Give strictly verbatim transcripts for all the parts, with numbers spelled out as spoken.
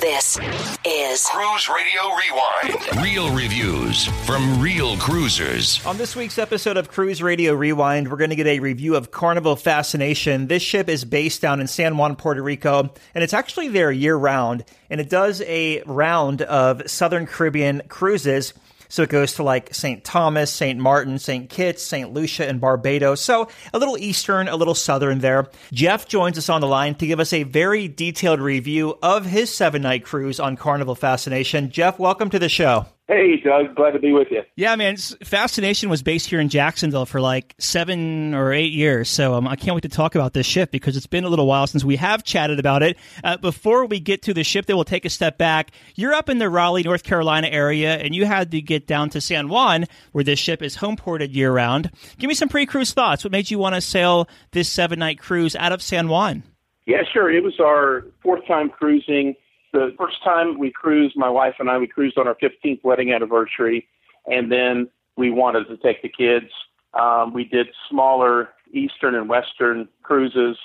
This is Cruise Radio Rewind. Real reviews from real cruisers. On this week's episode of Cruise Radio Rewind, we're going to get a review of Carnival Fascination. This ship is based down in San Juan, Puerto Rico, and it's actually there year-round, and it does a round of Southern Caribbean cruises. So it goes to like Saint Thomas, Saint Martin, Saint Kitts, Saint Lucia, and Barbados. So a little Eastern, a little Southern there. Jeff joins us on the line to give us a very detailed review of his seven-night cruise on Carnival Fascination. Jeff, welcome to the show. Hey, Doug. Glad to be with you. Yeah, man. Fascination was based here in Jacksonville for like seven or eight years. So um, I can't wait to talk about this ship because it's been a little while since we have chatted about it. Uh, before we get to the ship, then we'll take a step back. You're up in the Raleigh, North Carolina area, and you had to get down to San Juan, where this ship is homeported year-round. Give me some pre-cruise thoughts. What made you want to sail this seven-night cruise out of San Juan? Yeah, sure. It was our fourth time cruising. The first time we cruised, my wife and I, we cruised on our fifteenth wedding anniversary, and then we wanted to take the kids. Um, we did smaller Eastern and Western cruises,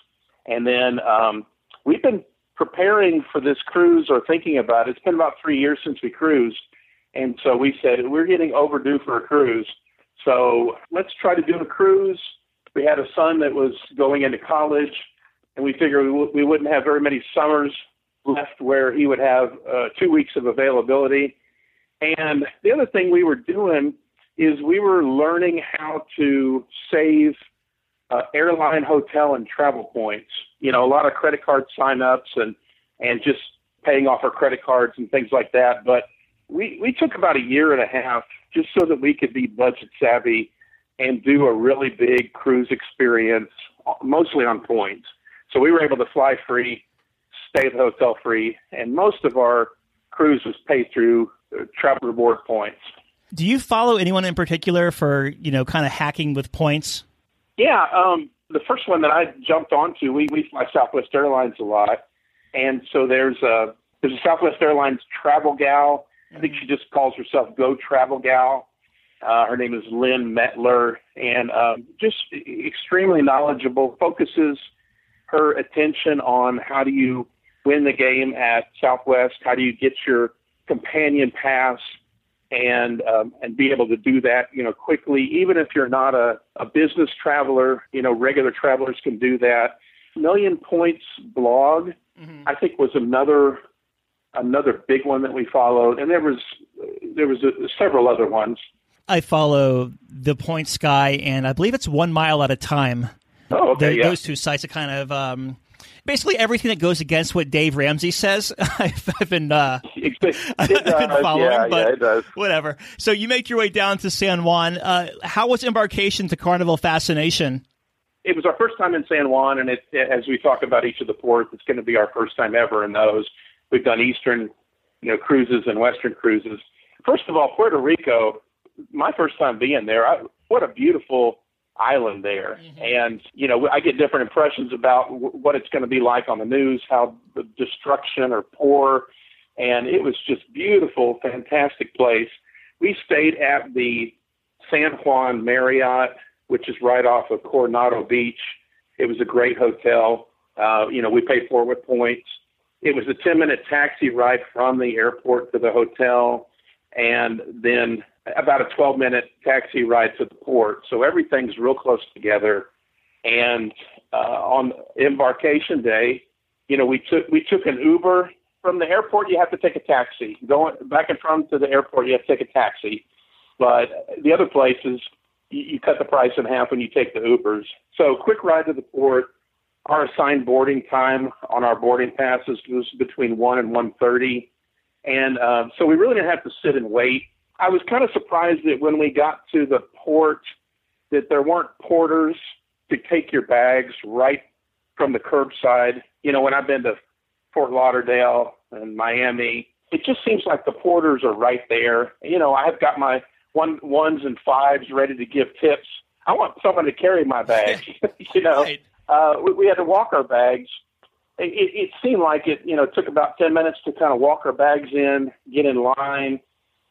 and then um, we've been preparing for this cruise or thinking about it. It's been about three years since we cruised, and so we said, we're getting overdue for a cruise, so let's try to do a cruise. We had a son that was going into college, and we figured we, w- we wouldn't have very many summers left where he would have uh, two weeks of availability. And the other thing we were doing is we were learning how to save uh, airline, hotel, and travel points. You know, a lot of credit card signups and, and just paying off our credit cards and things like that. But we, we took about a year and a half just so that we could be budget savvy and do a really big cruise experience, mostly on points. So we were able to fly free, stay at the hotel free, and most of our cruise was paid through uh, travel reward points. Do you follow anyone in particular for, you know, kind of hacking with points? Yeah. Um, the first one that I jumped onto, we, we fly Southwest Airlines a lot. And so there's a, there's a Southwest Airlines travel gal. I think she just calls herself Go Travel Gal. Uh, her name is Lynn Mettler, and um, just extremely knowledgeable, focuses her attention on how do you win the game at Southwest, how do you get your companion pass and um, and be able to do that, you know, quickly. Even if you're not a, a business traveler, you know, regular travelers can do that. Million Points blog, mm-hmm. I think, was another another big one that we followed, and there was there was a, several other ones. I follow the Points Guy, and I believe it's One Mile at a Time. Oh, okay, the, yeah. Those two sites are kind of um, basically everything that goes against what Dave Ramsey says. I've, I've been uh, does, I've been following, yeah, but yeah, whatever. So you make your way down to San Juan. Uh, how was embarkation to Carnival Fascination? It was our first time in San Juan, and it, as we talk about each of the ports, it's going to be our first time ever in those. We've done Eastern, you know, cruises and Western cruises. First of all, Puerto Rico, my first time being there. I, what a beautiful island there. Mm-hmm. And, you know, I get different impressions about w- what it's going to be like on the news, how the destruction or poor, and it was just beautiful, fantastic place. We stayed at the San Juan Marriott, which is right off of Coronado Beach. It was a great hotel. Uh, you know, we paid for it with points. It was a ten minute taxi ride from the airport to the hotel, and then about a twelve minute taxi ride to the port. So everything's real close together. And uh, on embarkation day, you know, we took, we took an Uber from the airport. You have to take a taxi going back and from to the airport. You have to take a taxi, but the other places you, you cut the price in half when you take the Ubers. So quick ride to the port. Our assigned boarding time on our boarding passes was between one and one thirty. And uh, so we really didn't have to sit and wait. I was kind of surprised that when we got to the port that there weren't porters to take your bags right from the curbside. You know, when I've been to Fort Lauderdale and Miami. It just seems like the porters are right there. You know, I've got my one ones and fives ready to give tips. I want someone to carry my bags. you know, right. uh, we, we had to walk our bags. It, it, it seemed like it, you know, took about ten minutes to kind of walk our bags in, get in line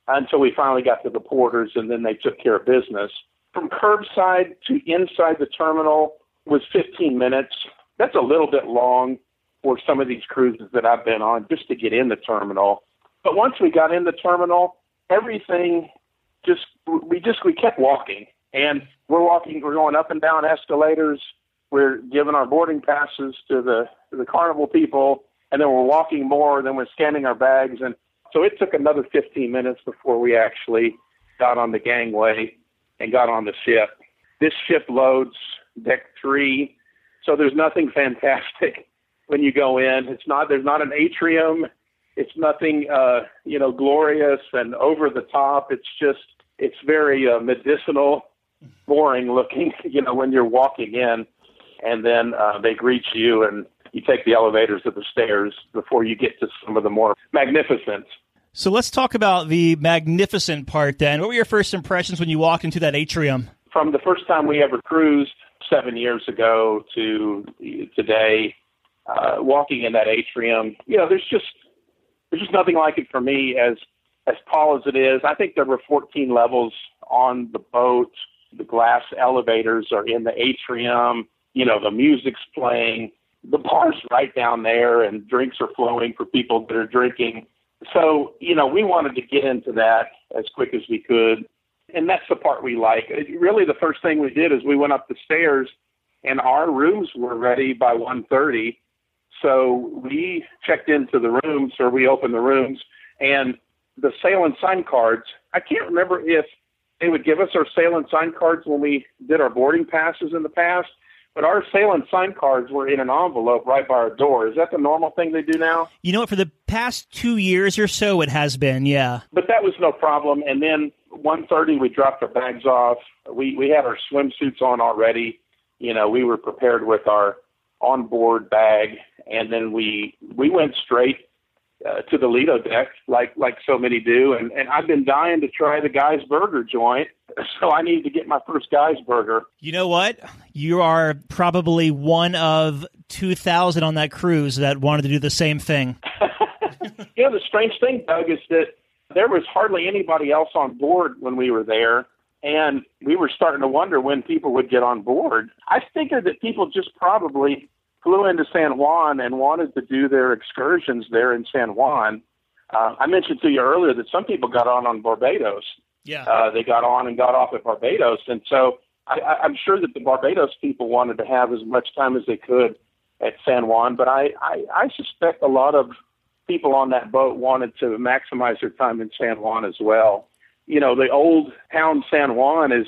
until we finally got to the porters, and then they took care of business. From curbside to inside the terminal was fifteen minutes. That's a little bit long for some of these cruises that I've been on just to get in the terminal. But once we got in the terminal, everything just, we just, we kept walking. And we're walking, we're going up and down escalators. We're giving our boarding passes to the, to the Carnival people. And then we're walking more, then we're scanning our bags. And so it took another fifteen minutes before we actually got on the gangway and got on the ship. This ship loads deck three. So there's nothing fantastic when you go in. It's not, there's not an atrium. It's nothing, uh, you know, glorious and over the top. It's just, it's very uh, medicinal, boring looking, you know, when you're walking in, and then uh, they greet you and you take the elevators or the stairs before you get to some of the more magnificent. So let's talk about the magnificent part then. What were your first impressions when you walked into that atrium? From the first time we ever cruised seven years ago to today, uh, walking in that atrium, you know, there's just, there's just nothing like it for me as, as tall as it is. I think there were fourteen levels on the boat. The glass elevators are in the atrium. You know, the music's playing. The bar's right down there, and drinks are flowing for people that are drinking. So, you know, we wanted to get into that as quick as we could. And that's the part we like. It, really, the first thing we did is we went up the stairs, and our rooms were ready by one thirty. So we checked into the rooms, or we opened the rooms, and the sail and sign cards, I can't remember if they would give us our sail and sign cards when we did our boarding passes in the past, but our sail and sign cards were in an envelope right by our door. Is that the normal thing they do now? You know what, for the past two years or so it has been, yeah. But that was no problem, and then one thirty we dropped our bags off. We, we had our swimsuits on already. You know, we were prepared with our onboard bag, and then we we went straight Uh, to the Lido Deck, like like so many do, and and I've been dying to try the Guy's Burger joint, so I need to get my first Guy's Burger. You know what? You are probably one of two thousand on that cruise that wanted to do the same thing. You know, the strange thing, Doug, is that there was hardly anybody else on board when we were there, and we were starting to wonder when people would get on board. I figured that people just probably flew into San Juan and wanted to do their excursions there in San Juan. Uh, I mentioned to you earlier that some people got on on Barbados. Yeah, uh, they got on and got off at Barbados. And so I, I'm sure that the Barbados people wanted to have as much time as they could at San Juan. But I, I, I suspect a lot of people on that boat wanted to maximize their time in San Juan as well. You know, the old town San Juan is,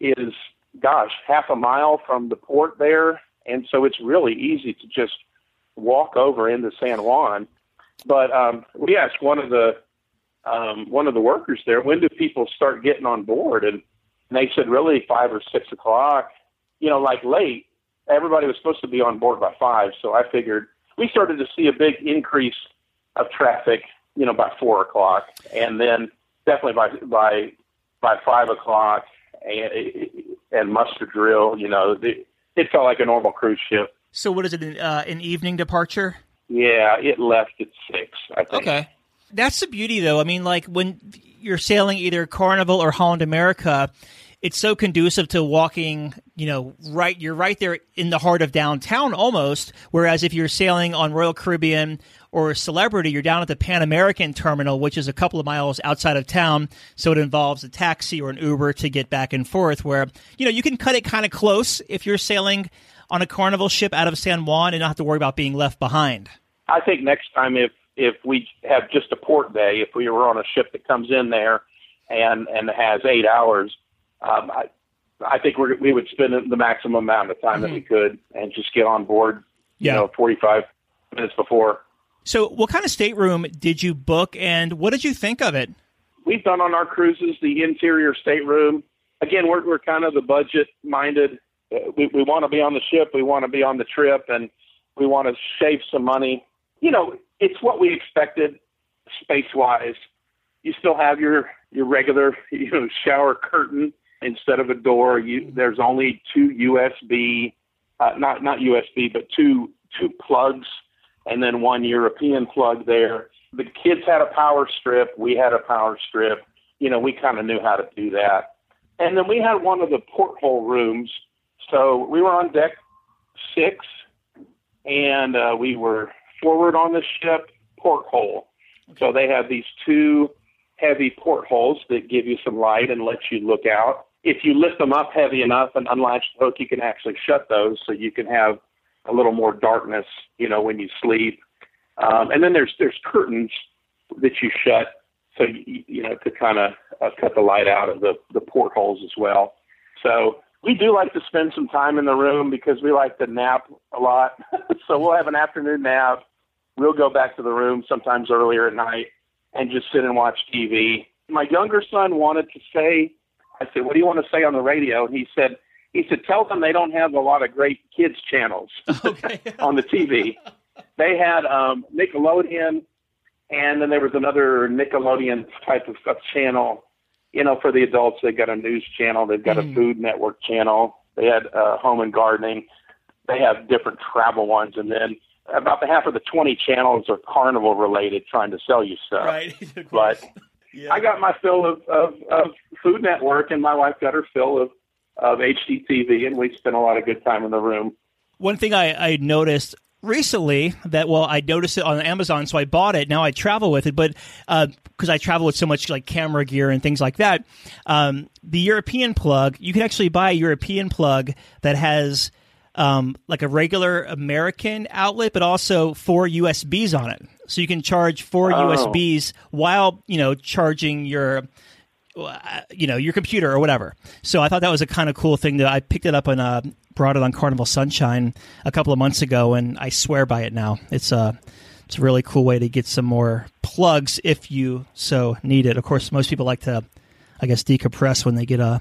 is gosh, half a mile from the port there. And so it's really easy to just walk over into San Juan. But um, we asked one of the um, one of the workers there, when do people start getting on board? And, and they said, really, five or six o'clock, you know, like late. Everybody was supposed to be on board by five. So I figured we started to see a big increase of traffic, you know, by four o'clock. And then definitely by by, by five o'clock and, and muster drill, you know, the it felt like a normal cruise ship. So what is it, uh, an evening departure? Yeah, it left at six, I think. Okay. That's the beauty, though. I mean, like, when you're sailing either Carnival or Holland America, it's so conducive to walking, you know, right, you're right there in the heart of downtown almost, whereas if you're sailing on Royal Caribbean or Celebrity, you're down at the Pan American terminal, which is a couple of miles outside of town, so it involves a taxi or an Uber to get back and forth, where, you know, you can cut it kind of close if you're sailing on a Carnival ship out of San Juan and not have to worry about being left behind. I think next time if, if we have just a port day, if we were on a ship that comes in there and, and has eight hours, Um, I, I think we're, we would spend the maximum amount of time mm-hmm. that we could and just get on board, you yeah. know, forty-five minutes before. So what kind of stateroom did you book, and what did you think of it? We've done on our cruises the interior stateroom. Again, we're, we're kind of the budget-minded. We, we want to be on the ship. We want to be on the trip, and we want to save some money you know, it's what we expected space-wise. You still have your, your regular, you know, shower curtain instead of a door. You, there's only two U S B, uh, not not U S B, but two two plugs, and then one European plug there. The kids had a power strip. We had a power strip. You know, we kind of knew how to do that. And then we had one of the porthole rooms. So we were on deck six, and uh, we were forward on the ship, porthole. So they have these two heavy portholes that give you some light and let you look out. If you lift them up heavy enough and unlatch the hook, you can actually shut those so you can have a little more darkness, you know, when you sleep. Um, and then there's there's curtains that you shut, so you, you know, to kind of uh, cut the light out of the, the portholes as well. So we do like to spend some time in the room because we like to nap a lot. So we'll have an afternoon nap. We'll go back to the room sometimes earlier at night and just sit and watch T V. My younger son wanted to say, I said, what do you want to say on the radio? And he said, he said, tell them they don't have a lot of great kids channels okay. on the T V. They had um, Nickelodeon, and then there was another Nickelodeon type of channel. You know, for the adults, they've got a news channel. They've got mm. a Food Network channel. They had uh, Home and Gardening. They have different travel ones. And then about the half of the twenty channels are Carnival related, trying to sell you stuff. Right. But yeah. I got my fill of, of, of Food Network, and my wife got her fill of, of H G T V, and we spent a lot of good time in the room. One thing I, I noticed recently that, well, I noticed it on Amazon, so I bought it. Now I travel with it, but because uh, I travel with so much like camera gear and things like that, um, the European plug, you can actually buy a European plug that has um, like a regular American outlet, but also four U S Bs on it. So you can charge four oh. U S Bs while, you know, charging your, you know, your computer or whatever. So I thought that was a kind of cool thing that I picked it up and uh, brought it on Carnival Sunshine a couple of months ago, and I swear by it now. It's a, it's a really cool way to get some more plugs if you so need it. Of course, most people like to, I guess, decompress when they get uh,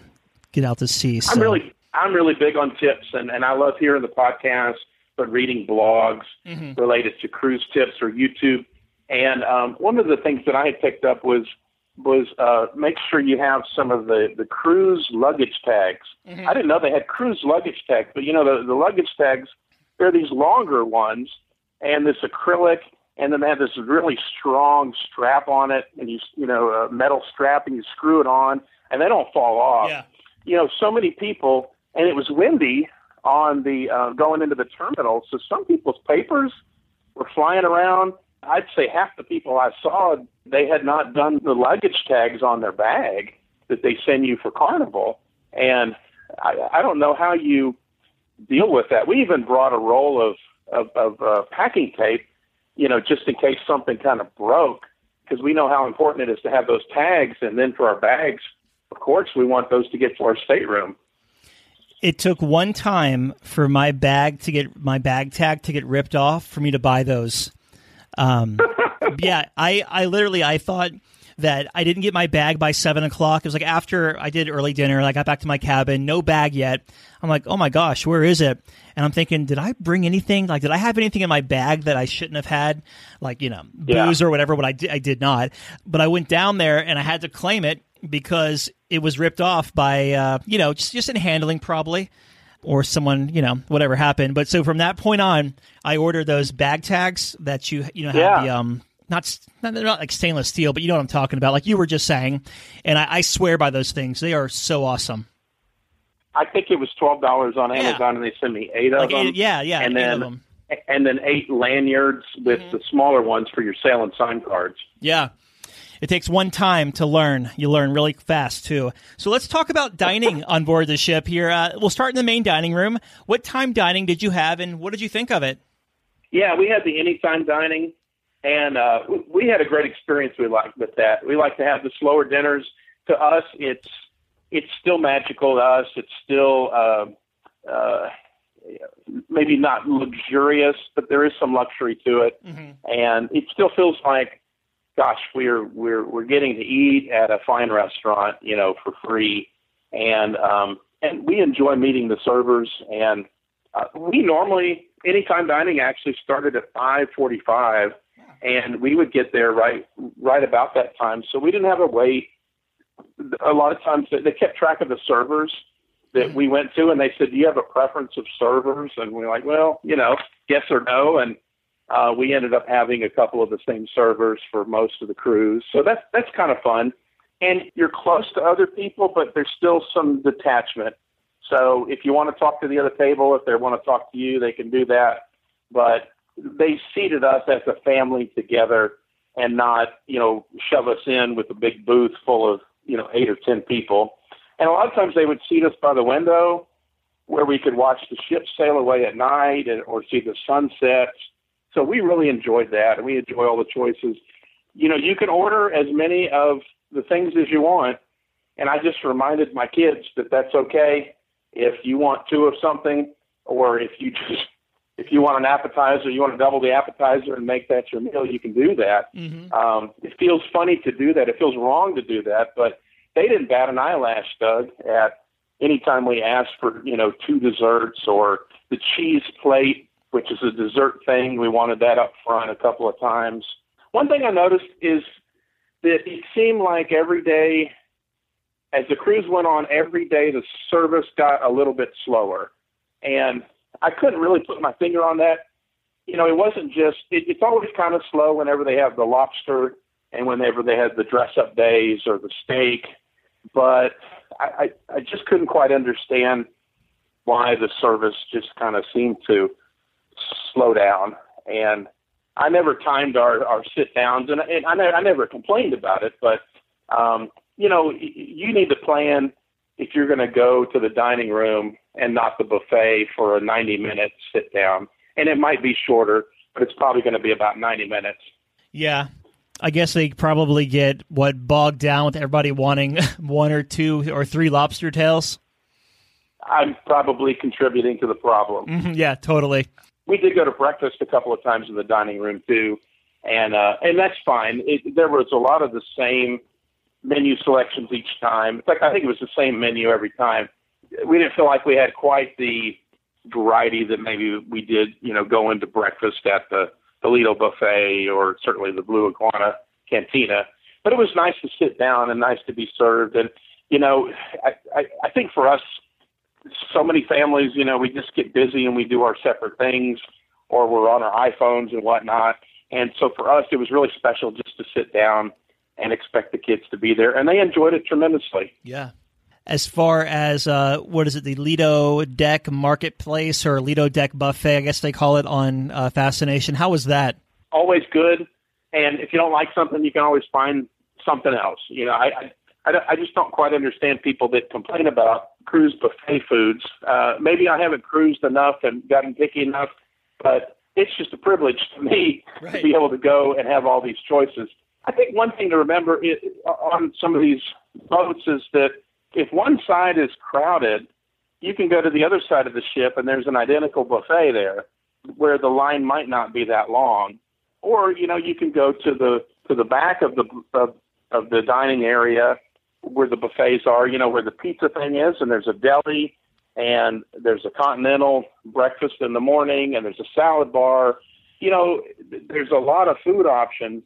get out to sea. So. I'm really I'm really big on tips, and, and I love hearing the podcast, but reading blogs mm-hmm. related to cruise tips or YouTube. And um, one of the things that I had picked up was, was uh, make sure you have some of the, the cruise luggage tags. Mm-hmm. I didn't know they had cruise luggage tags, but, you know, the, the luggage tags, they're these longer ones and this acrylic, and then they have this really strong strap on it, and you, you know, a metal strap, and you screw it on, and they don't fall off. Yeah. You know, so many people, and it was windy on the uh, going into the terminal, so some people's papers were flying around. I'd say half the people I saw, they had not done the luggage tags on their bag that they send you for Carnival. And I, I don't know how you deal with that. We even brought a roll of, of, of uh, packing tape, you know, just in case something kind of broke, because we know how important it is to have those tags. And then for our bags, of course, we want those to get to our stateroom. It took one time for my bag to get my bag tag to get ripped off for me to buy those. Um, yeah, I, I literally, I thought that I didn't get my bag by seven o'clock. It was like after I did early dinner and I got back to my cabin, no bag yet. I'm like, oh my gosh, where is it? And I'm thinking, did I bring anything? Like, did I have anything in my bag that I shouldn't have had? Like, you know, booze yeah. or whatever, but I did, I did not. But I went down there and I had to claim it because it was ripped off by, uh, you know, just, just in handling probably. Or someone, you know, whatever happened. But so from that point on, I order those bag tags that you, you know, have yeah. the, um, not, not, they're not like stainless steel, but you know what I'm talking about. Like you were just saying, and I, I swear by those things. They are so awesome. I think it was twelve dollars on Amazon yeah. and they sent me eight like of eight, them. Yeah, yeah, and eight then, of them. And then eight lanyards with mm-hmm. the smaller ones for your sail and sign cards. Yeah. It takes one time to learn. You learn really fast, too. So let's talk about dining on board the ship here. Uh, we'll start in the main dining room. What time dining did you have, and what did you think of it? Yeah, we had the anytime dining, and uh, we had a great experience we liked with that. We like to have the slower dinners. To us, it's it's still magical to us. It's still uh, uh, maybe not luxurious, but there is some luxury to it, mm-hmm. and it still feels like, gosh, we're we're we're getting to eat at a fine restaurant, you know, for free, and um, and we enjoy meeting the servers, and Uh, we normally, Anytime Dining actually started at five forty-five, and we would get there right right about that time. So we didn't have a wait. A lot of times they kept track of the servers that we went to, and they said, do you have a preference of servers? And we're like, well, you know, yes or no. And uh, we ended up having a couple of the same servers for most of the cruise. So that's, that's kind of fun. And you're close to other people, but there's still some detachment. So if you want to talk to the other table, if they want to talk to you, they can do that. But they seated us as a family together and not, you know, shove us in with a big booth full of, you know, eight or ten people. And a lot of times they would seat us by the window where we could watch the ship sail away at night and, or see the sunsets. So we really enjoyed that, and we enjoy all the choices. You know, you can order as many of the things as you want. And I just reminded my kids that that's okay. If you want two of something, or if you just, if you want an appetizer, you want to double the appetizer and make that your meal, you can do that. Mm-hmm. Um, it feels funny to do that. It feels wrong to do that, but they didn't bat an eyelash, Doug, at any time we asked for, you know, two desserts or the cheese plate, which is a dessert thing. We wanted that up front a couple of times. One thing I noticed is that it seemed like every day, as the cruise went on, every day the service got a little bit slower. And I couldn't really put my finger on that. You know, it wasn't just, it, it's always kind of slow whenever they have the lobster and whenever they had the dress-up days or the steak. But I, I, I just couldn't quite understand why the service just kind of seemed to slow down. And I never timed our, our sit-downs, and, and I, ne- I never complained about it, but... Um, You know, you need to plan if you're going to go to the dining room and not the buffet for a ninety-minute sit-down. And it might be shorter, but it's probably going to be about ninety minutes. Yeah. I guess they probably get, what, bogged down with everybody wanting one or two or three lobster tails? I'm probably contributing to the problem. Mm-hmm, yeah, totally. We did go to breakfast a couple of times in the dining room, too, and, uh, and that's fine. It, there was a lot of the same menu selections each time. In fact, I think it was the same menu every time. We didn't feel like we had quite the variety that maybe we did, you know, go into breakfast at the, the Lido Buffet or certainly the Blue Iguana Cantina. But it was nice to sit down and nice to be served. And, you know, I, I, I think for us, so many families, you know, we just get busy and we do our separate things or we're on our iPhones and whatnot. And so for us, it was really special just to sit down and expect the kids to be there. And they enjoyed it tremendously. Yeah. As far as, uh, what is it, the Lido Deck Marketplace or Lido Deck Buffet, I guess they call it on uh, Fascination. How was that? Always good. And if you don't like something, you can always find something else. You know, I I, I, I just don't quite understand people that complain about cruise buffet foods. Uh, maybe I haven't cruised enough and gotten picky enough, but it's just a privilege to me right. to be able to go and have all these choices. I think one thing to remember is, on some of these boats is that if one side is crowded, you can go to the other side of the ship and there's an identical buffet there where the line might not be that long. Or, you know, you can go to the to the back of the of, of the dining area where the buffets are, you know, where the pizza thing is, and there's a deli and there's a continental breakfast in the morning and there's a salad bar. You know, there's a lot of food options.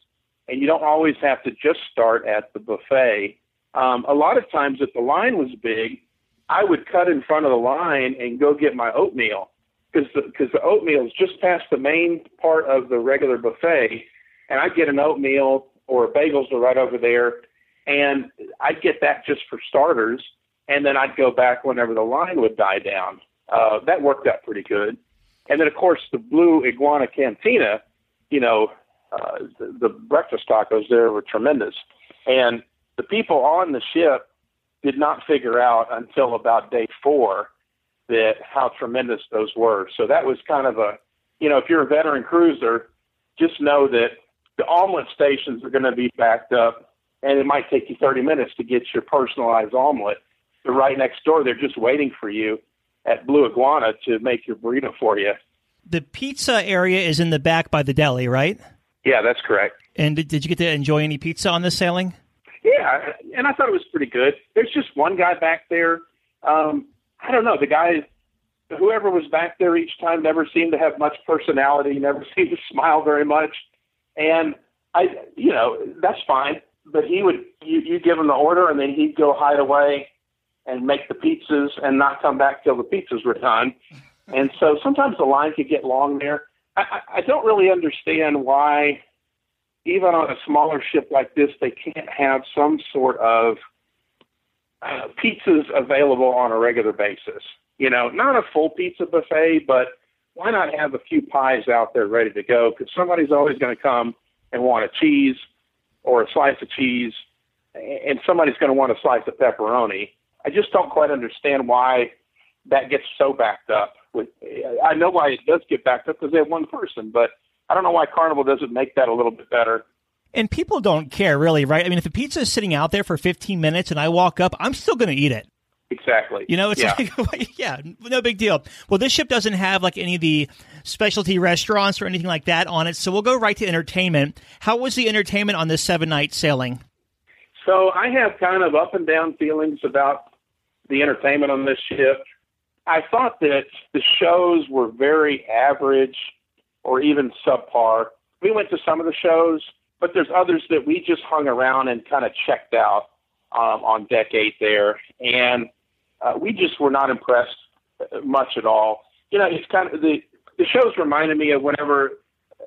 And you don't always have to just start at the buffet. Um, a lot of times, if the line was big, I would cut in front of the line and go get my oatmeal because the, because the oatmeal is just past the main part of the regular buffet. And I'd get an oatmeal or bagels are right over there. And I'd get that just for starters. And then I'd go back whenever the line would die down. Uh, that worked out pretty good. And then, of course, the Blue Iguana Cantina, you know, Uh, the, the breakfast tacos there were tremendous. And the people on the ship did not figure out until about day four that how tremendous those were. So that was kind of a, you know, if you're a veteran cruiser, just know that the omelet stations are going to be backed up and it might take you thirty minutes to get your personalized omelet. They're right next door. They're just waiting for you at Blue Iguana to make your burrito for you. The pizza area is in the back by the deli, right? Yeah, that's correct. And did you get to enjoy any pizza on this sailing? Yeah, and I thought it was pretty good. There's just one guy back there. Um, I don't know. The guy whoever was back there each time never seemed to have much personality, never seemed to smile very much. And I, you know, that's fine. But he would, you, you give him the order, and then he'd go hide away and make the pizzas and not come back till the pizzas were done. And so sometimes the line could get long there. I, I don't really understand why, even on a smaller ship like this, they can't have some sort of uh, pizzas available on a regular basis. You know, not a full pizza buffet, but why not have a few pies out there ready to go? Because somebody's always going to come and want a cheese or a slice of cheese, and somebody's going to want a slice of pepperoni. I just don't quite understand why that gets so backed up. With, I know why it does get backed up because they have one person, but I don't know why Carnival doesn't make that a little bit better. And people don't care really, right? I mean, if the pizza is sitting out there for fifteen minutes and I walk up, I'm still going to eat it. Exactly. You know, it's yeah. like, yeah, no big deal. Well, this ship doesn't have like any of the specialty restaurants or anything like that on it. So we'll go right to entertainment. How was the entertainment on this seven night sailing? So I have kind of up and down feelings about the entertainment on this ship. I thought that the shows were very average or even subpar. We went to some of the shows, but there's others that we just hung around and kind of checked out um, on deck eight there. And uh, we just were not impressed much at all. You know, it's kind of the, the shows reminded me of whenever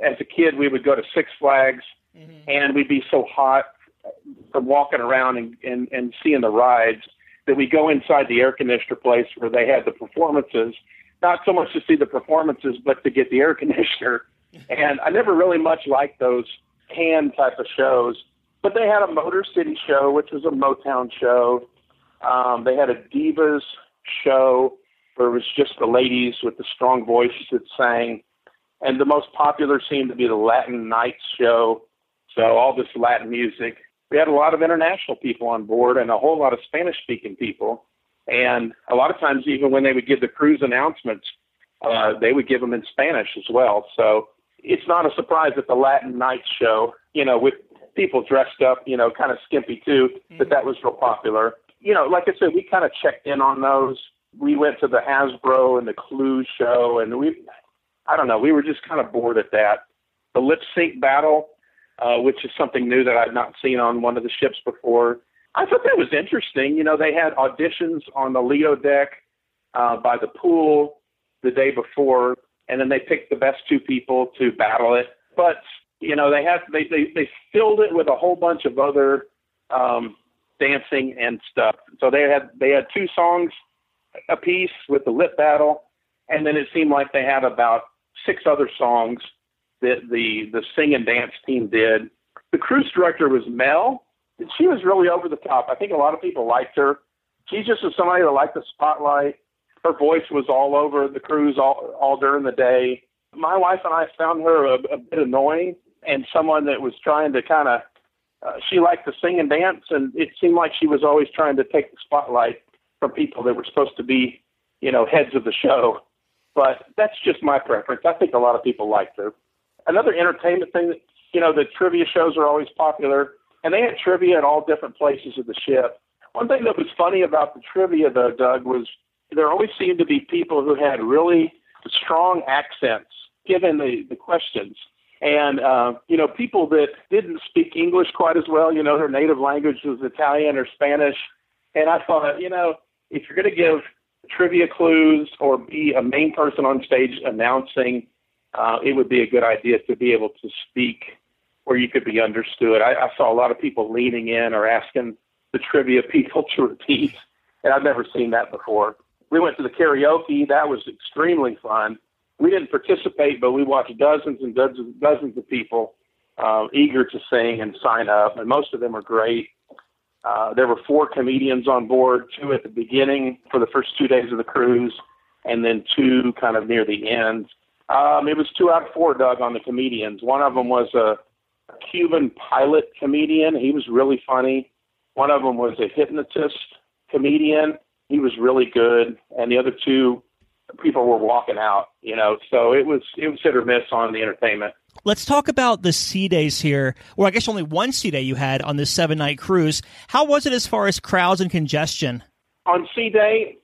as a kid we would go to Six Flags mm-hmm. and we'd be so hot from walking around and, and, and seeing the rides that we go inside the air conditioner place where they had the performances, not so much to see the performances, but to get the air conditioner. And I never really much liked those canned type of shows, but they had a Motor City show, which was a Motown show. Um, they had a Divas show where it was just the ladies with the strong voices that sang. And the most popular seemed to be the Latin Nights show. So all this Latin music. We had a lot of international people on board and a whole lot of Spanish-speaking people. And a lot of times, even when they would give the cruise announcements, uh, they would give them in Spanish as well. So it's not a surprise that the Latin Nights show, you know, with people dressed up, you know, kind of skimpy too, mm-hmm. that that was real popular. You know, like I said, we kind of checked in on those. We went to the Hasbro and the Clue show, and we, I don't know, we were just kind of bored at that. The lip sync battle, Uh, which is something new that I've not seen on one of the ships before. I thought that was interesting. You know, they had auditions on the Lido Deck uh, by the pool the day before, and then they picked the best two people to battle it. But, you know, they had they, they, they filled it with a whole bunch of other um, dancing and stuff. So they had they had two songs apiece with the lip battle, and then it seemed like they had about six other songs that the, the sing and dance team did. The cruise director was Mel, and she was really over the top. I think a lot of people liked her. She just was somebody that liked the spotlight. Her voice was all over the cruise all, all during the day. My wife and I found her a, a bit annoying and someone that was trying to kind of, uh, she liked to sing and dance, and it seemed like she was always trying to take the spotlight from people that were supposed to be, you know, heads of the show. But that's just my preference. I think a lot of people liked her. Another entertainment thing, that, you know, the trivia shows are always popular, and they had trivia at all different places of the ship. One thing that was funny about the trivia, though, Doug, was there always seemed to be people who had really strong accents given the, the questions. And, uh, you know, people that didn't speak English quite as well, you know, their native language was Italian or Spanish. And I thought, you know, if you're going to give trivia clues or be a main person on stage announcing, Uh, it would be a good idea to be able to speak where you could be understood. I, I saw a lot of people leaning in or asking the trivia people to repeat, and I've never seen that before. We went to the karaoke. That was extremely fun. We didn't participate, but we watched dozens and dozens, dozens of people uh, eager to sing and sign up, and most of them were great. Uh, there were four comedians on board, two at the beginning for the first two days of the cruise, and then two kind of near the end. Um, it was two out of four, Doug, on the comedians. One of them was a Cuban pilot comedian. He was really funny. One of them was a hypnotist comedian. He was really good. And the other two people were walking out, you know. So it was it was hit or miss on the entertainment. Let's talk about the sea days here, or I guess only one sea day you had on this seven-night cruise. How was it as far as crowds and congestion? on sea day,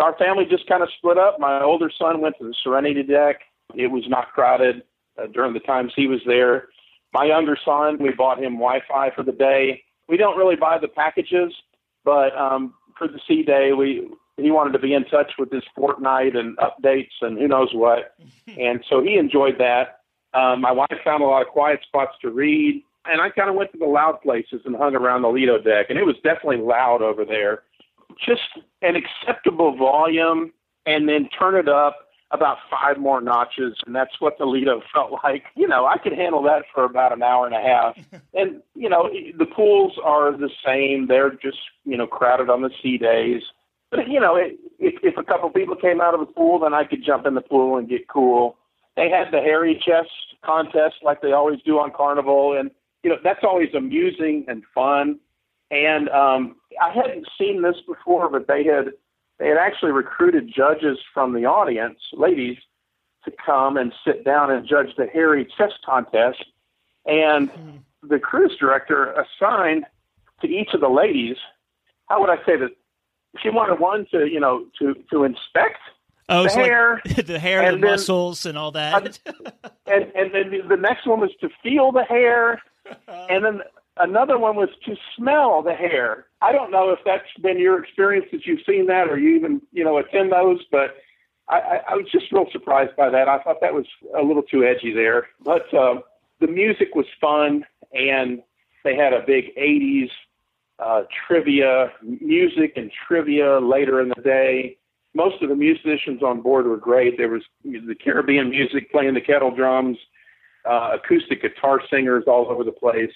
our family just kind of split up. My older son went to the Serenity Deck. It was not crowded uh, during the times he was there. My younger son, we bought him Wi-Fi for the day. We don't really buy the packages, but um, for the sea day, we he wanted to be in touch with his Fortnite and updates and who knows what. And so he enjoyed that. Um, my wife found a lot of quiet spots to read. And I kind of went to the loud places and hung around the Lido Deck. And it was definitely loud over there. Just an acceptable volume and then turn it up about five more notches. And that's what the Lido felt like. You know, I could handle that for about an hour and a half. And, you know, the pools are the same. They're just, you know, crowded on the sea days. But, you know, it, if, if a couple people came out of the pool, then I could jump in the pool and get cool. They had the hairy chest contest like they always do on Carnival. And, you know, that's always amusing and fun. And um, I hadn't seen this before, but they had they had actually recruited judges from the audience, ladies, to come and sit down and judge the hairy chest contest. And the cruise director assigned to each of the ladies, how would I say that? She wanted one to, you know, to, to inspect oh, the, so hair, like the hair, and the then, muscles and all that. and, and then the next one was to feel the hair. And then another one was to smell the hair. I don't know if that's been your experience that you've seen that or you even, you know, attend those, but I, I, I was just real surprised by that. I thought that was a little too edgy there, but uh, the music was fun and they had a big eighties Uh, trivia, music and trivia later in the day. Most of the musicians on board were great. There was the Caribbean music playing the kettle drums, uh, acoustic guitar singers all over the place,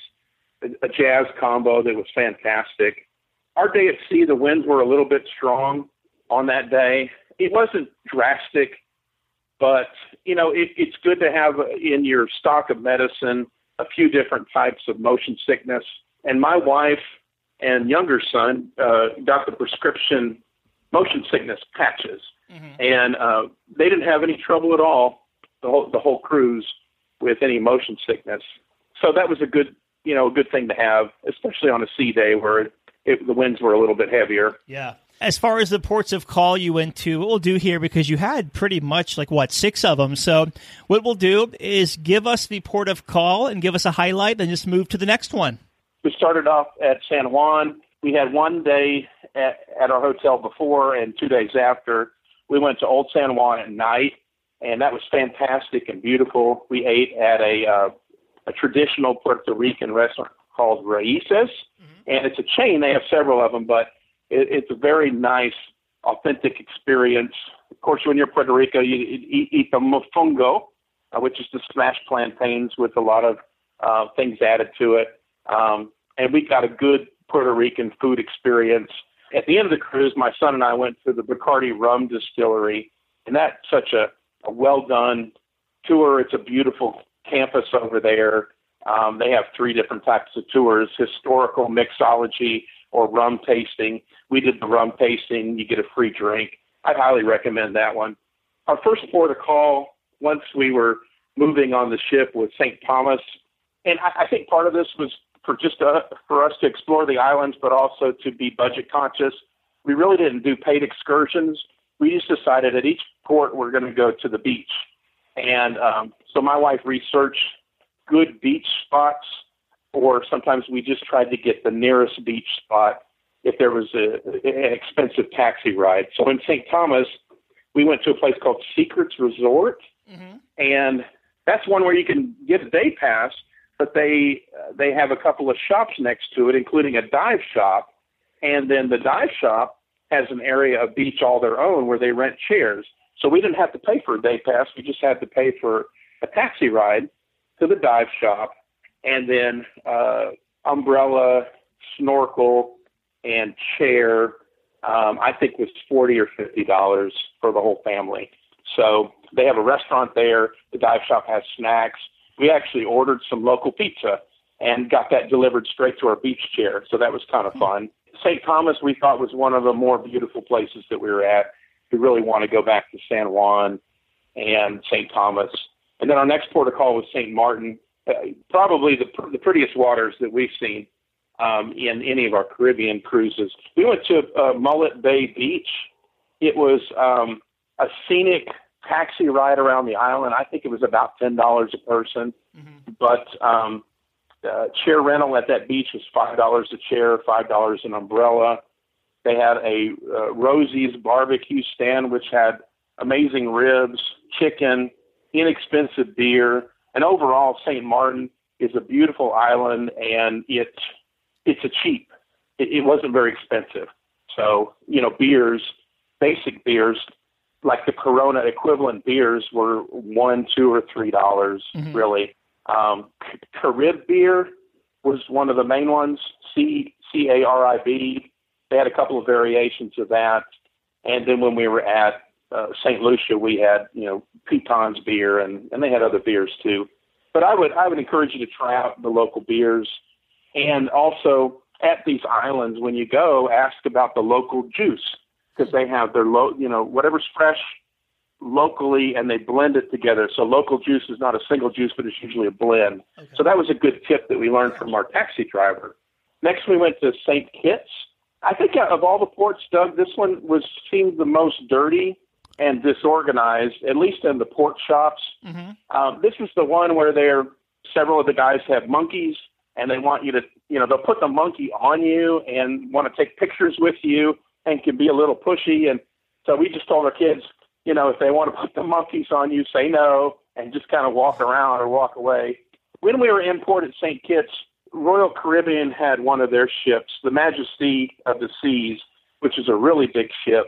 a, a jazz combo that was fantastic. Our day at sea, the winds were a little bit strong on that day. It wasn't drastic, but, you know, it, it's good to have in your stock of medicine a few different types of motion sickness. And my wife and younger son uh, got the prescription motion sickness patches. Mm-hmm. And uh, they didn't have any trouble at all, the whole, the whole cruise, with any motion sickness. So that was a good, you know, a good thing to have, especially on a sea day where it, it, the winds were a little bit heavier. Yeah. As far as the ports of call you went to, what we'll do here, because you had pretty much like, what, six of them. So what we'll do is give us the port of call and give us a highlight and just move to the next one. We started off at San Juan. We had one day at, at our hotel before and two days after. We went to Old San Juan at night, and that was fantastic and beautiful. We ate at a uh, a traditional Puerto Rican restaurant called Raíces, mm-hmm. and it's a chain. They have several of them, but it, it's a very nice, authentic experience. Of course, when you're in Puerto Rico, you eat, eat the mofongo, uh, which is the smashed plantains with a lot of uh, things added to it. Um, and we got a good Puerto Rican food experience. At the end of the cruise, my son and I went to the Bacardi Rum Distillery, and that's such a, a well-done tour. It's a beautiful campus over there. Um, they have three different types of tours, historical, mixology, or rum tasting. We did the rum tasting. You get a free drink. I'd highly recommend that one. Our first port of call, once we were moving on the ship, was Saint Thomas. And I, I think part of this was for just uh, for us to explore the islands, but also to be budget conscious. We really didn't do paid excursions. We just decided at each port we're going to go to the beach. And um, so my wife researched good beach spots, or sometimes we just tried to get the nearest beach spot if there was a, an expensive taxi ride. So in Saint Thomas, we went to a place called Secrets Resort, mm-hmm. and that's one where you can get a day pass, but they uh, they have a couple of shops next to it, including a dive shop. And then the dive shop has an area of beach all their own where they rent chairs. So we didn't have to pay for a day pass. We just had to pay for a taxi ride to the dive shop and then uh, umbrella, snorkel, and chair, um, I think was forty dollars or fifty dollars for the whole family. So they have a restaurant there. The dive shop has snacks. We actually ordered some local pizza and got that delivered straight to our beach chair. So that was kind of fun. Saint Thomas, we thought, was one of the more beautiful places that we were at. We really want to go back to San Juan and Saint Thomas. And then our next port of call was Saint Martin, uh, probably the, the prettiest waters that we've seen um, in any of our Caribbean cruises. We went to uh, Mullet Bay Beach. It was um, a scenic taxi ride around the island. I think it was about ten dollars a person, mm-hmm. but um, uh, chair rental at that beach was five dollars a chair, five dollars an umbrella. They had a uh, Rosie's barbecue stand, which had amazing ribs, chicken, inexpensive beer. And overall, Saint Martin is a beautiful island, and it it's a cheap. It, it wasn't very expensive. So, you know, beers, basic beers, like the Corona equivalent beers were one, two, or three dollars, mm-hmm. really. Um, Carib beer was one of the main ones, C C A R I B. They had a couple of variations of that. And then when we were at uh, Saint Lucia, we had, you know, Pitons beer, and, and they had other beers too. But I would I would encourage you to try out the local beers. And also at these islands, when you go, ask about the local juice, because they have their, lo- you know, whatever's fresh locally, and they blend it together. So local juice is not a single juice, but it's usually a blend. Okay. So that was a good tip that we learned from our taxi driver. Next, we went to Saint Kitts. I think of all the ports, Doug, this one was seemed the most dirty and disorganized, at least in the port shops. Mm-hmm. Um, this is the one where they're several of the guys have monkeys, and they want you to, you know, they'll put the monkey on you and want to take pictures with you and can be a little pushy. And so we just told our kids, you know, if they want to put the monkeys on you, say no, and just kind of walk around or walk away. When we were in port at Saint Kitts, Royal Caribbean had one of their ships, the Majesty of the Seas, which is a really big ship.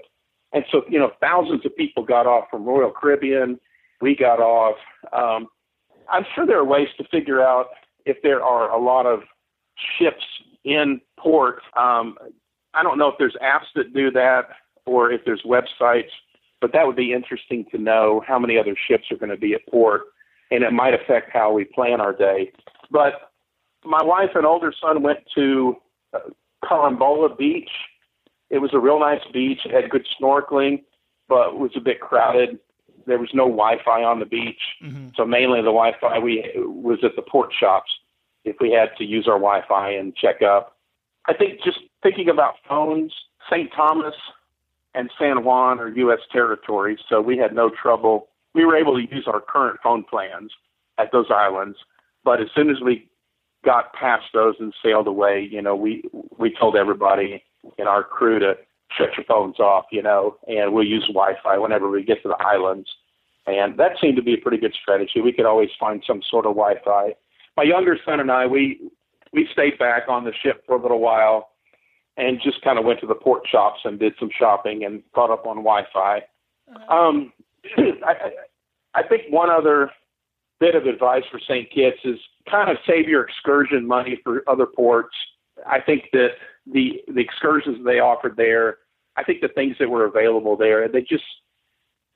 And so, you know, thousands of people got off from Royal Caribbean. We got off. Um, I'm sure there are ways to figure out if there are a lot of ships in port. Um, I don't know if there's apps that do that or if there's websites, but that would be interesting to know how many other ships are going to be at port, and it might affect how we plan our day. But my wife and older son went to uh, Carnival Beach. It was a real nice beach. It had good snorkeling, but it was a bit crowded. There was no Wi-Fi on the beach, mm-hmm. so mainly the Wi-Fi we was at the port shops if we had to use our Wi-Fi and check up. I think just thinking about phones, Saint Thomas and San Juan are U S territories, so we had no trouble. We were able to use our current phone plans at those islands, but as soon as we got past those and sailed away, you know, we, we told everybody in our crew to shut your phones off, you know, and we'll use Wi-Fi whenever we get to the islands. And that seemed to be a pretty good strategy. We could always find some sort of Wi-Fi. My younger son and I, we, we stayed back on the ship for a little while and just kind of went to the port shops and did some shopping and caught up on Wi-Fi. Uh-huh. Um, I, I think one other bit of advice for Saint Kitts is kind of save your excursion money for other ports. I think that the the excursions they offered there, I think the things that were available there, they just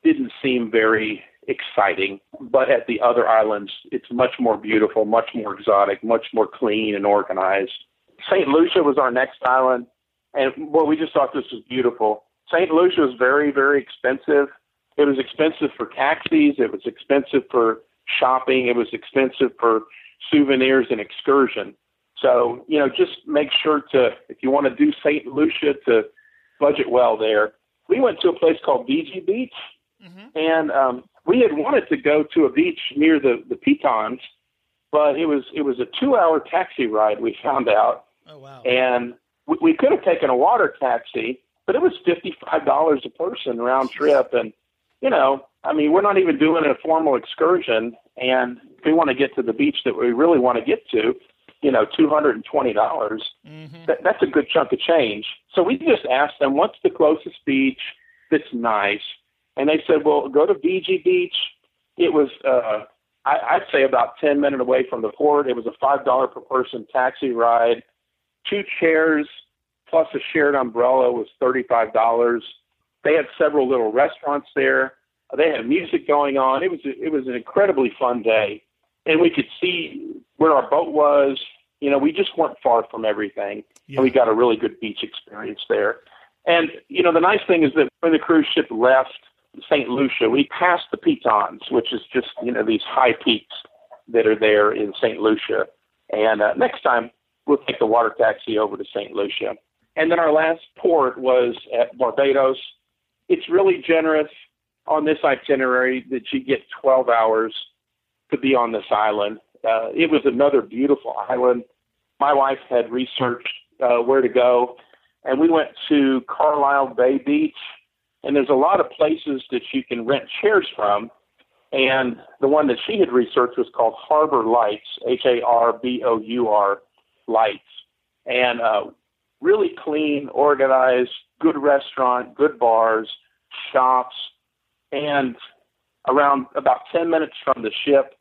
didn't seem very exciting. But at the other islands, it's much more beautiful, much more exotic, much more clean and organized. Saint Lucia was our next island, and well, we just thought this was beautiful. Saint Lucia was very, very expensive. It was expensive for taxis. It was expensive for shopping. It was expensive for souvenirs and excursion. So, you know, just make sure to, if you want to do Saint Lucia, to budget well there. We went to a place called Bee Gee Beach, mm-hmm. and um, we had wanted to go to a beach near the, the Pitons, but it was it was a two-hour taxi ride, we found out. Oh, wow. And we, we could have taken a water taxi, but it was fifty-five dollars a person round trip. And, you know, I mean, we're not even doing a formal excursion, and if we want to get to the beach that we really want to get to, you know, two hundred twenty dollars, mm-hmm. that, that's a good chunk of change. So we just asked them, what's the closest beach that's nice? And they said, well, go to Bee Gee Beach. It was, uh, I, I'd say, about ten minutes away from the port. It was a five dollars per person taxi ride. Two chairs plus a shared umbrella was thirty-five dollars. They had several little restaurants there. They had music going on. It was it was an incredibly fun day, and we could see where our boat was. You know, we just weren't far from everything, yeah. and we got a really good beach experience there. And you know, the nice thing is that when the cruise ship left Saint Lucia, we passed the Pitons, which is just you know these high peaks that are there in Saint Lucia. And uh, next time, we'll take the water taxi over to Saint Lucia. And then our last port was at Barbados. It's really generous on this itinerary that you get twelve hours to be on this island. Uh, it was another beautiful island. My wife had researched uh, where to go, and we went to Carlisle Bay Beach, and there's a lot of places that you can rent chairs from, and the one that she had researched was called Harbor Lights, H A R B O U R, Lights, and uh, really clean, organized, good restaurant, good bars, shops, and around about ten minutes from the ship,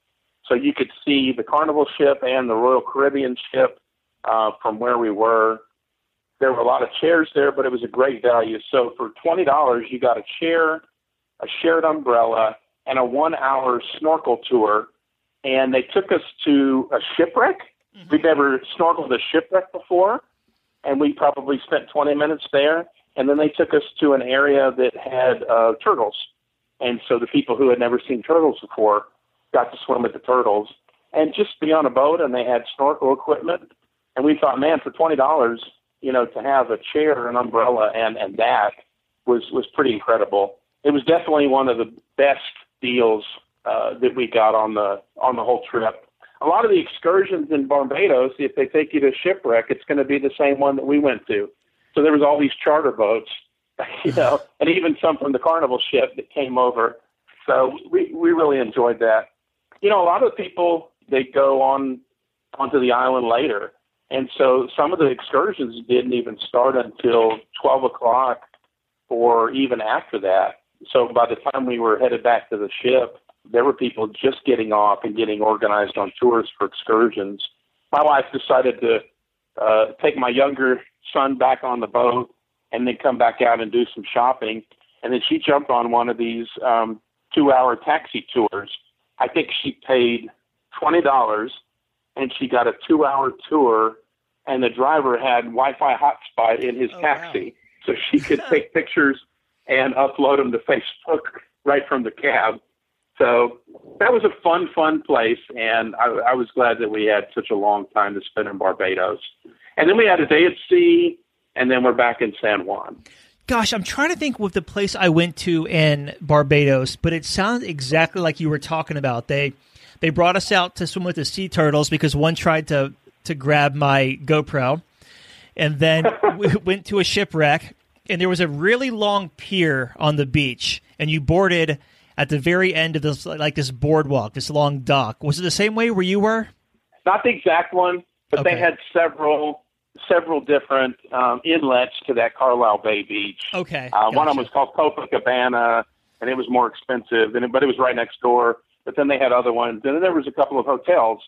so you could see the Carnival ship and the Royal Caribbean ship uh, from where we were. There were a lot of chairs there, but it was a great value. So for twenty dollars, you got a chair, a shared umbrella, and a one-hour snorkel tour. And they took us to a shipwreck. Mm-hmm. We'd never snorkeled a shipwreck before, and we probably spent twenty minutes there. And then they took us to an area that had uh, turtles. And so the people who had never seen turtles before got to swim with the turtles and just be on a boat, and they had snorkel equipment. And we thought, man, for twenty dollars, you know, to have a chair, an umbrella, and, and that was, was pretty incredible. It was definitely one of the best deals uh, that we got on the, on the whole trip. A lot of the excursions in Barbados, if they take you to a shipwreck, it's going to be the same one that we went to. So there was all these charter boats, you know, and even some from the Carnival ship that came over. So we, we really enjoyed that. You know, a lot of people, they go on onto the island later. And so some of the excursions didn't even start until twelve o'clock or even after that. So by the time we were headed back to the ship, there were people just getting off and getting organized on tours for excursions. My wife decided to uh, take my younger son back on the boat and then come back out and do some shopping. And then she jumped on one of these um, two-hour taxi tours. I think she paid twenty dollars, and she got a two-hour tour, and the driver had Wi-Fi hotspot in his oh, taxi, wow. So she could take pictures and upload them to Facebook right from the cab. So that was a fun, fun place, and I, I was glad that we had such a long time to spend in Barbados. And then we had a day at sea, and then we're back in San Juan. Gosh, I'm trying to think of the place I went to in Barbados, but it sounds exactly like you were talking about. They they brought us out to swim with the sea turtles because one tried to, to grab my GoPro, and then we went to a shipwreck, and there was a really long pier on the beach, and you boarded at the very end of this, like this boardwalk, this long dock. Was it the same way where you were? Not the exact one, but okay. They had several... several different um, inlets to that Carlisle Bay Beach. Okay. Uh, gotcha. One of them was called Copacabana, and it was more expensive, and it, but it was right next door. But then they had other ones. And then there was a couple of hotels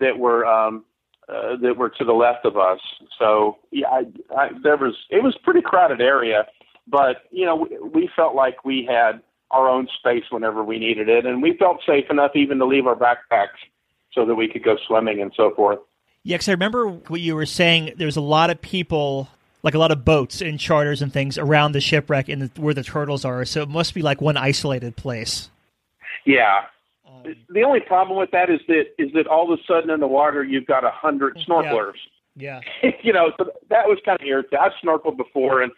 that were um, uh, that were to the left of us. So yeah, I, I, there was it was a pretty crowded area, but you know we, we felt like we had our own space whenever we needed it, and we felt safe enough even to leave our backpacks so that we could go swimming and so forth. Yeah, because I remember what you were saying, there's a lot of people, like a lot of boats and charters and things around the shipwreck and the, where the turtles are, so it must be like one isolated place. Yeah. Um, the only problem with that is that is that all of a sudden in the water you've got a hundred snorkelers. Yeah. yeah. You know, so that was kind of irritating. I've snorkeled before, and,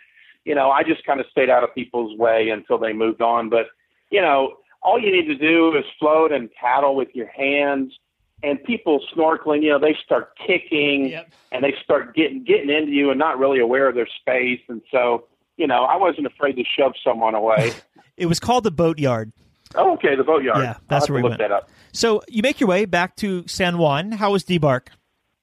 you know, I just kind of stayed out of people's way until they moved on. But, you know, all you need to do is float and paddle with your hands. And people snorkeling, you know, they start kicking yep. and they start getting getting into you and not really aware of their space. And so, you know, I wasn't afraid to shove someone away. It was called the boatyard. Oh, okay, the boatyard. Yeah, that's where we went. That up. So you make your way back to San Juan. How was debark?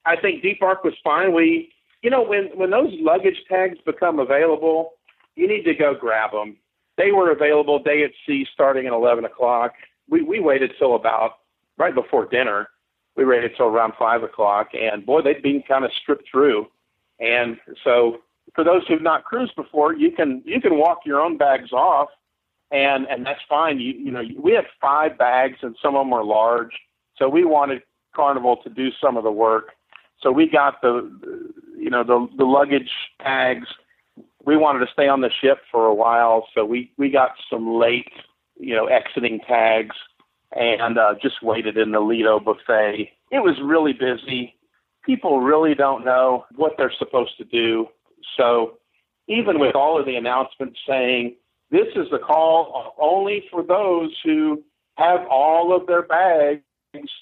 I think debark was fine. We, you know, when, when those luggage tags become available, you need to go grab them. They were available day at sea starting at eleven o'clock. We, we waited till about right before dinner. We waited till around five o'clock, and boy, they'd been kind of stripped through. And so, for those who've not cruised before, you can you can walk your own bags off, and, and that's fine. You you know, we had five bags, and some of them were large, so we wanted Carnival to do some of the work. So we got the you know the the luggage tags. We wanted to stay on the ship for a while, so we we got some late you know exiting tags. And uh, just waited in the Lido buffet. It was really busy. people really don't know what they're supposed to do. So even with all of the announcements saying, this is the call only for those who have all of their bags,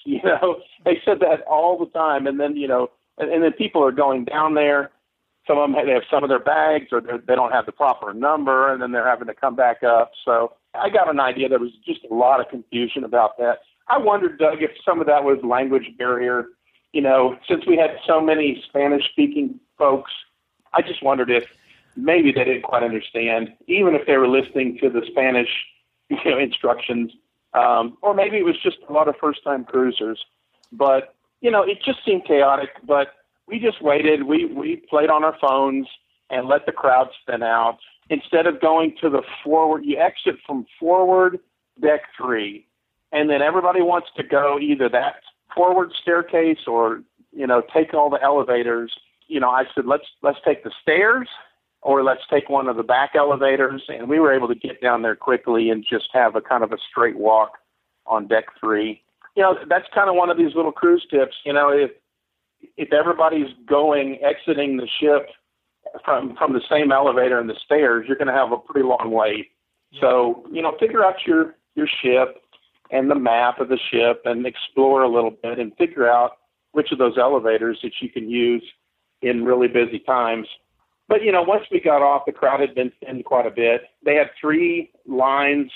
you know, they said that all the time. And then, you know, and, and then people are going down there. Some of them, they have some of their bags, or they don't have the proper number, and then they're having to come back up. So I got an idea. There was just a lot of confusion about that. I wondered, Doug, if some of that was language barrier. You know, since we had so many Spanish-speaking folks, I just wondered if maybe they didn't quite understand, even if they were listening to the Spanish, you know, instructions, um, or maybe it was just a lot of first-time cruisers. But, you know, it just seemed chaotic, but we just waited. We we played on our phones and let the crowd thin out. Instead of going to the forward, you exit from forward deck three, and then everybody wants to go either that forward staircase or, you know, take all the elevators. You know, I said, let's let's take the stairs or let's take one of the back elevators. And we were able to get down there quickly and just have a kind of a straight walk on deck three. You know, that's kind of one of these little cruise tips. You know, if if everybody's going, exiting the ship from, from the same elevator and the stairs, you're going to have a pretty long wait. So, you know, figure out your, your ship and the map of the ship and explore a little bit and figure out which of those elevators that you can use in really busy times. But, you know, once we got off, the crowd had been thin quite a bit. They had three lines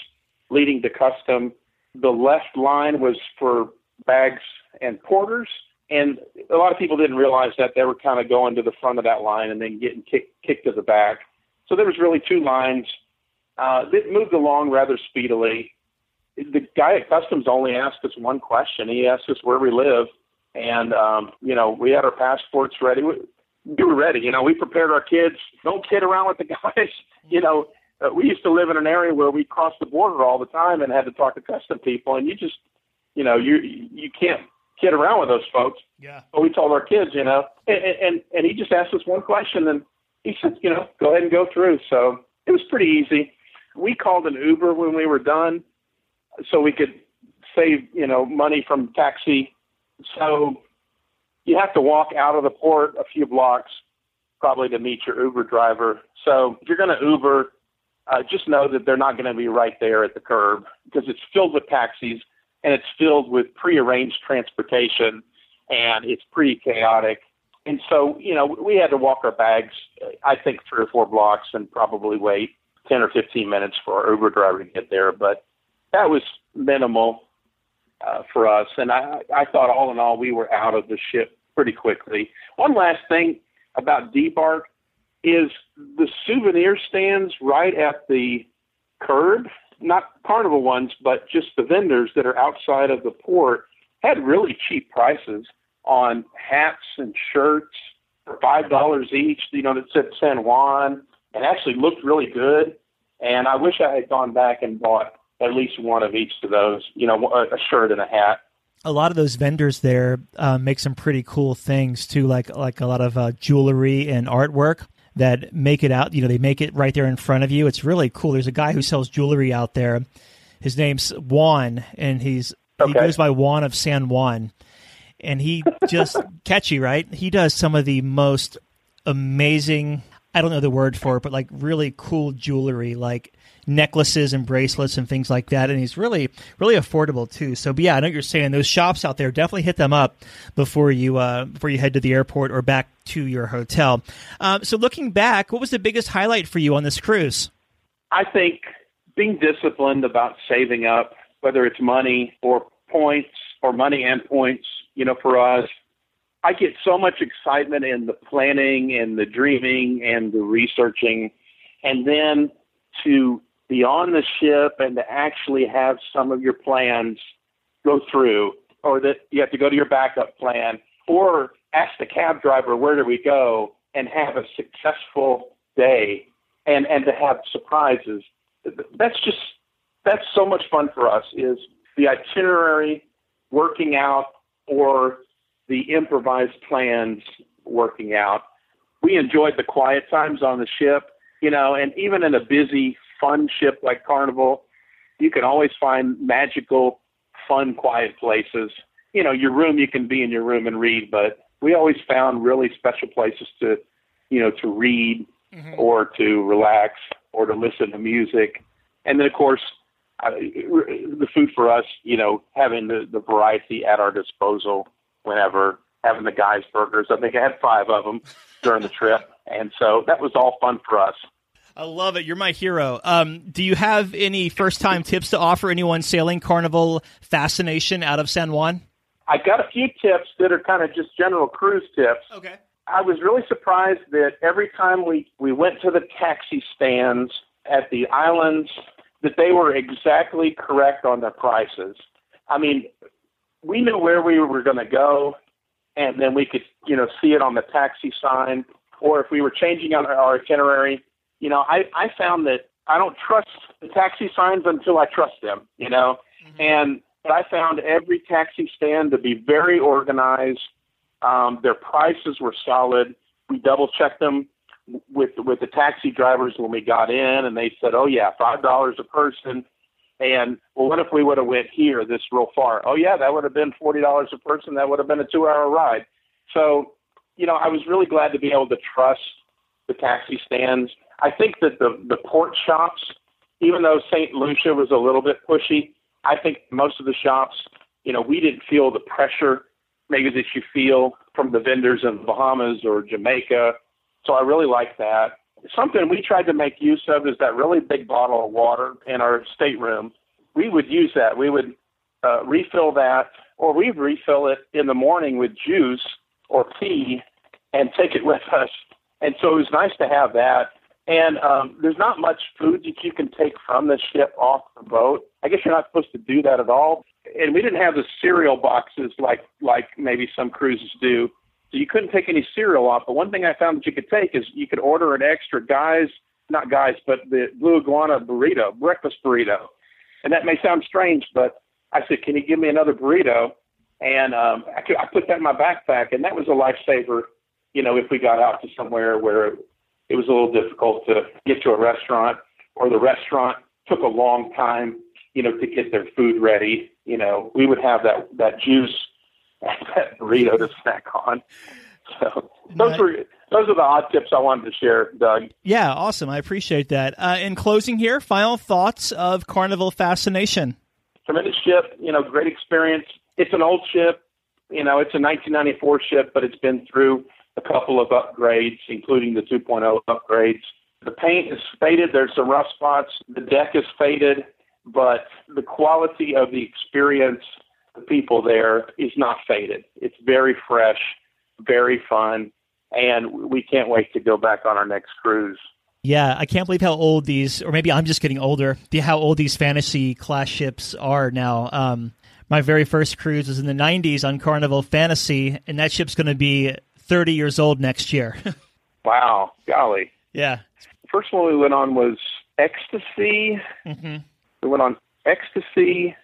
leading to custom. The left line was for bags and porters. And a lot of people didn't realize that they were kind of going to the front of that line and then getting kicked, kicked to the back. So there was really two lines uh, that moved along rather speedily. The guy at customs only asked us one question. He asked us where we live. And, um, you know, we had our passports ready. We, we were ready. You know, we prepared our kids. Don't kid around with the guys. You know, uh, we used to live in an area where we crossed the border all the time and had to talk to customs people. And you just, you know, you you can't kid around with those folks. Yeah. But we told our kids, you know, and, and, and he just asked us one question and he said, you know, go ahead and go through. So it was pretty easy. We called an Uber when we were done so we could save, you know, money from taxi. So you have to walk out of the port a few blocks probably to meet your Uber driver. So if you're going to Uber, uh, just know that they're not going to be right there at the curb because it's filled with taxis. And it's filled with prearranged transportation, and it's pretty chaotic. And so, you know, we had to walk our bags, I think, three or four blocks and probably wait ten or fifteen minutes for our Uber driver to get there. But that was minimal uh, for us. And I, I thought all in all, we were out of the ship pretty quickly. One last thing about debark is the souvenir stands right at the curb, not Carnival ones, but just the vendors that are outside of the port had really cheap prices on hats and shirts for five dollars each, you know, that said San Juan and actually looked really good. And I wish I had gone back and bought at least one of each of those, you know, a shirt and a hat. A lot of those vendors there uh, make some pretty cool things too, like, like a lot of uh, jewelry and artwork that make it out, you know, they make it right there in front of you. It's really cool. There's a guy who sells jewelry out there. His name's Juan, and he's okay. He goes by Juan of San Juan. And he just, catchy, right? He does some of the most amazing, I don't know the word for it, but like really cool jewelry, like necklaces and bracelets and things like that. And he's really, really affordable too. So, but yeah, I know what you're saying. Those shops out there, definitely hit them up before you uh, before you head to the airport or back to your hotel. Um, so looking back, what was the biggest highlight for you on this cruise? I think being disciplined about saving up, whether it's money or points or money and points, you know, for us, I get so much excitement in the planning and the dreaming and the researching. And then to be on the ship and to actually have some of your plans go through, or that you have to go to your backup plan, or ask the cab driver, where do we go, and have a successful day and, and to have surprises. That's just, that's so much fun for us, is the itinerary working out or the improvised plans working out. We enjoyed the quiet times on the ship, you know, and even in a busy, fun ship like Carnival, you can always find magical, fun, quiet places. You know, your room, you can be in your room and read, but we always found really special places to, you know, to read mm-hmm. or to relax or to listen to music. And then, of course, I, the food for us, you know, having the, the variety at our disposal whenever, having the guys' burgers. I think I had five of them during the trip. And so that was all fun for us. I love it. You're my hero. Um, do you have any first-time tips to offer anyone sailing Carnival Fascination out of San Juan? I got a few tips that are kind of just general cruise tips. Okay. I was really surprised that every time we, we went to the taxi stands at the islands, that they were exactly correct on their prices. I mean, we knew where we were going to go, and then we could, you know, see it on the taxi sign. Or if we were changing our, our itinerary, you know, I, I found that I don't trust the taxi signs until I trust them, you know. Mm-hmm. And but I found every taxi stand to be very organized. Um, their prices were solid. We double-checked them with with the taxi drivers when we got in, and they said, oh, yeah, five dollars a person. And, well, what if we would have went here this real far? Oh, yeah, that would have been forty dollars a person. That would have been a two-hour ride. So, you know, I was really glad to be able to trust the taxi stands. I think that the, the port shops, even though Saint Lucia was a little bit pushy, I think most of the shops, you know, we didn't feel the pressure maybe that you feel from the vendors in the Bahamas or Jamaica. So I really like that. Something we tried to make use of is that really big bottle of water in our stateroom. We would use that. We would uh, refill that, or we'd refill it in the morning with juice or tea and take it with us. And so it was nice to have that. And um, there's not much food that you can take from the ship off the boat. I guess you're not supposed to do that at all. And we didn't have the cereal boxes like like maybe some cruises do. So you couldn't take any cereal off. But one thing I found that you could take is you could order an extra guys, not guys, but the Blue Iguana burrito, breakfast burrito. And that may sound strange, but I said, can you give me another burrito? And um, I, could, I put that in my backpack, and that was a lifesaver, you know, if we got out to somewhere where it was a little difficult to get to a restaurant, or the restaurant took a long time, you know, to get their food ready. You know, we would have that, that juice and that burrito to snack on. So those were those are the odd tips I wanted to share, Doug. Yeah, awesome. I appreciate that. Uh, in closing here, final thoughts of Carnival Fascination. Tremendous ship, you know, great experience. It's an old ship, you know, it's a nineteen ninety-four ship, but it's been through a couple of upgrades, including the two point oh upgrades. The paint is faded. There's some rough spots. The deck is faded, but the quality of the experience, the people there, is not faded. It's very fresh, very fun, and we can't wait to go back on our next cruise. Yeah, I can't believe how old these, or maybe I'm just getting older, how old these fantasy class ships are now. Um, my very first cruise was in the nineties on Carnival Fantasy, and that ship's going to be thirty years old next year. Wow. Golly. Yeah. The first one we went on was Ecstasy. Mm-hmm. We went on Ecstasy.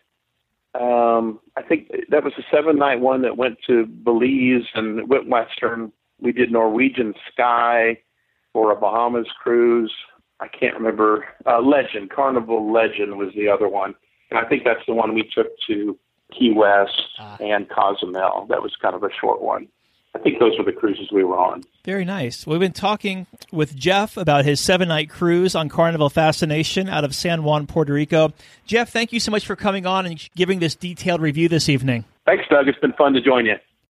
Um, I think that was a seven-night one that went to Belize and went Western. We did Norwegian Sky for a Bahamas cruise. I can't remember. Uh, Legend, Carnival Legend was the other one. And I think that's the one we took to Key West ah. and Cozumel. That was kind of a short one. I think those were the cruises we were on. Very nice. We've been talking with Jeff about his seven-night cruise on Carnival Fascination out of San Juan, Puerto Rico. Jeff, thank you so much for coming on and giving this detailed review this evening. Thanks, Doug. It's been fun to join you.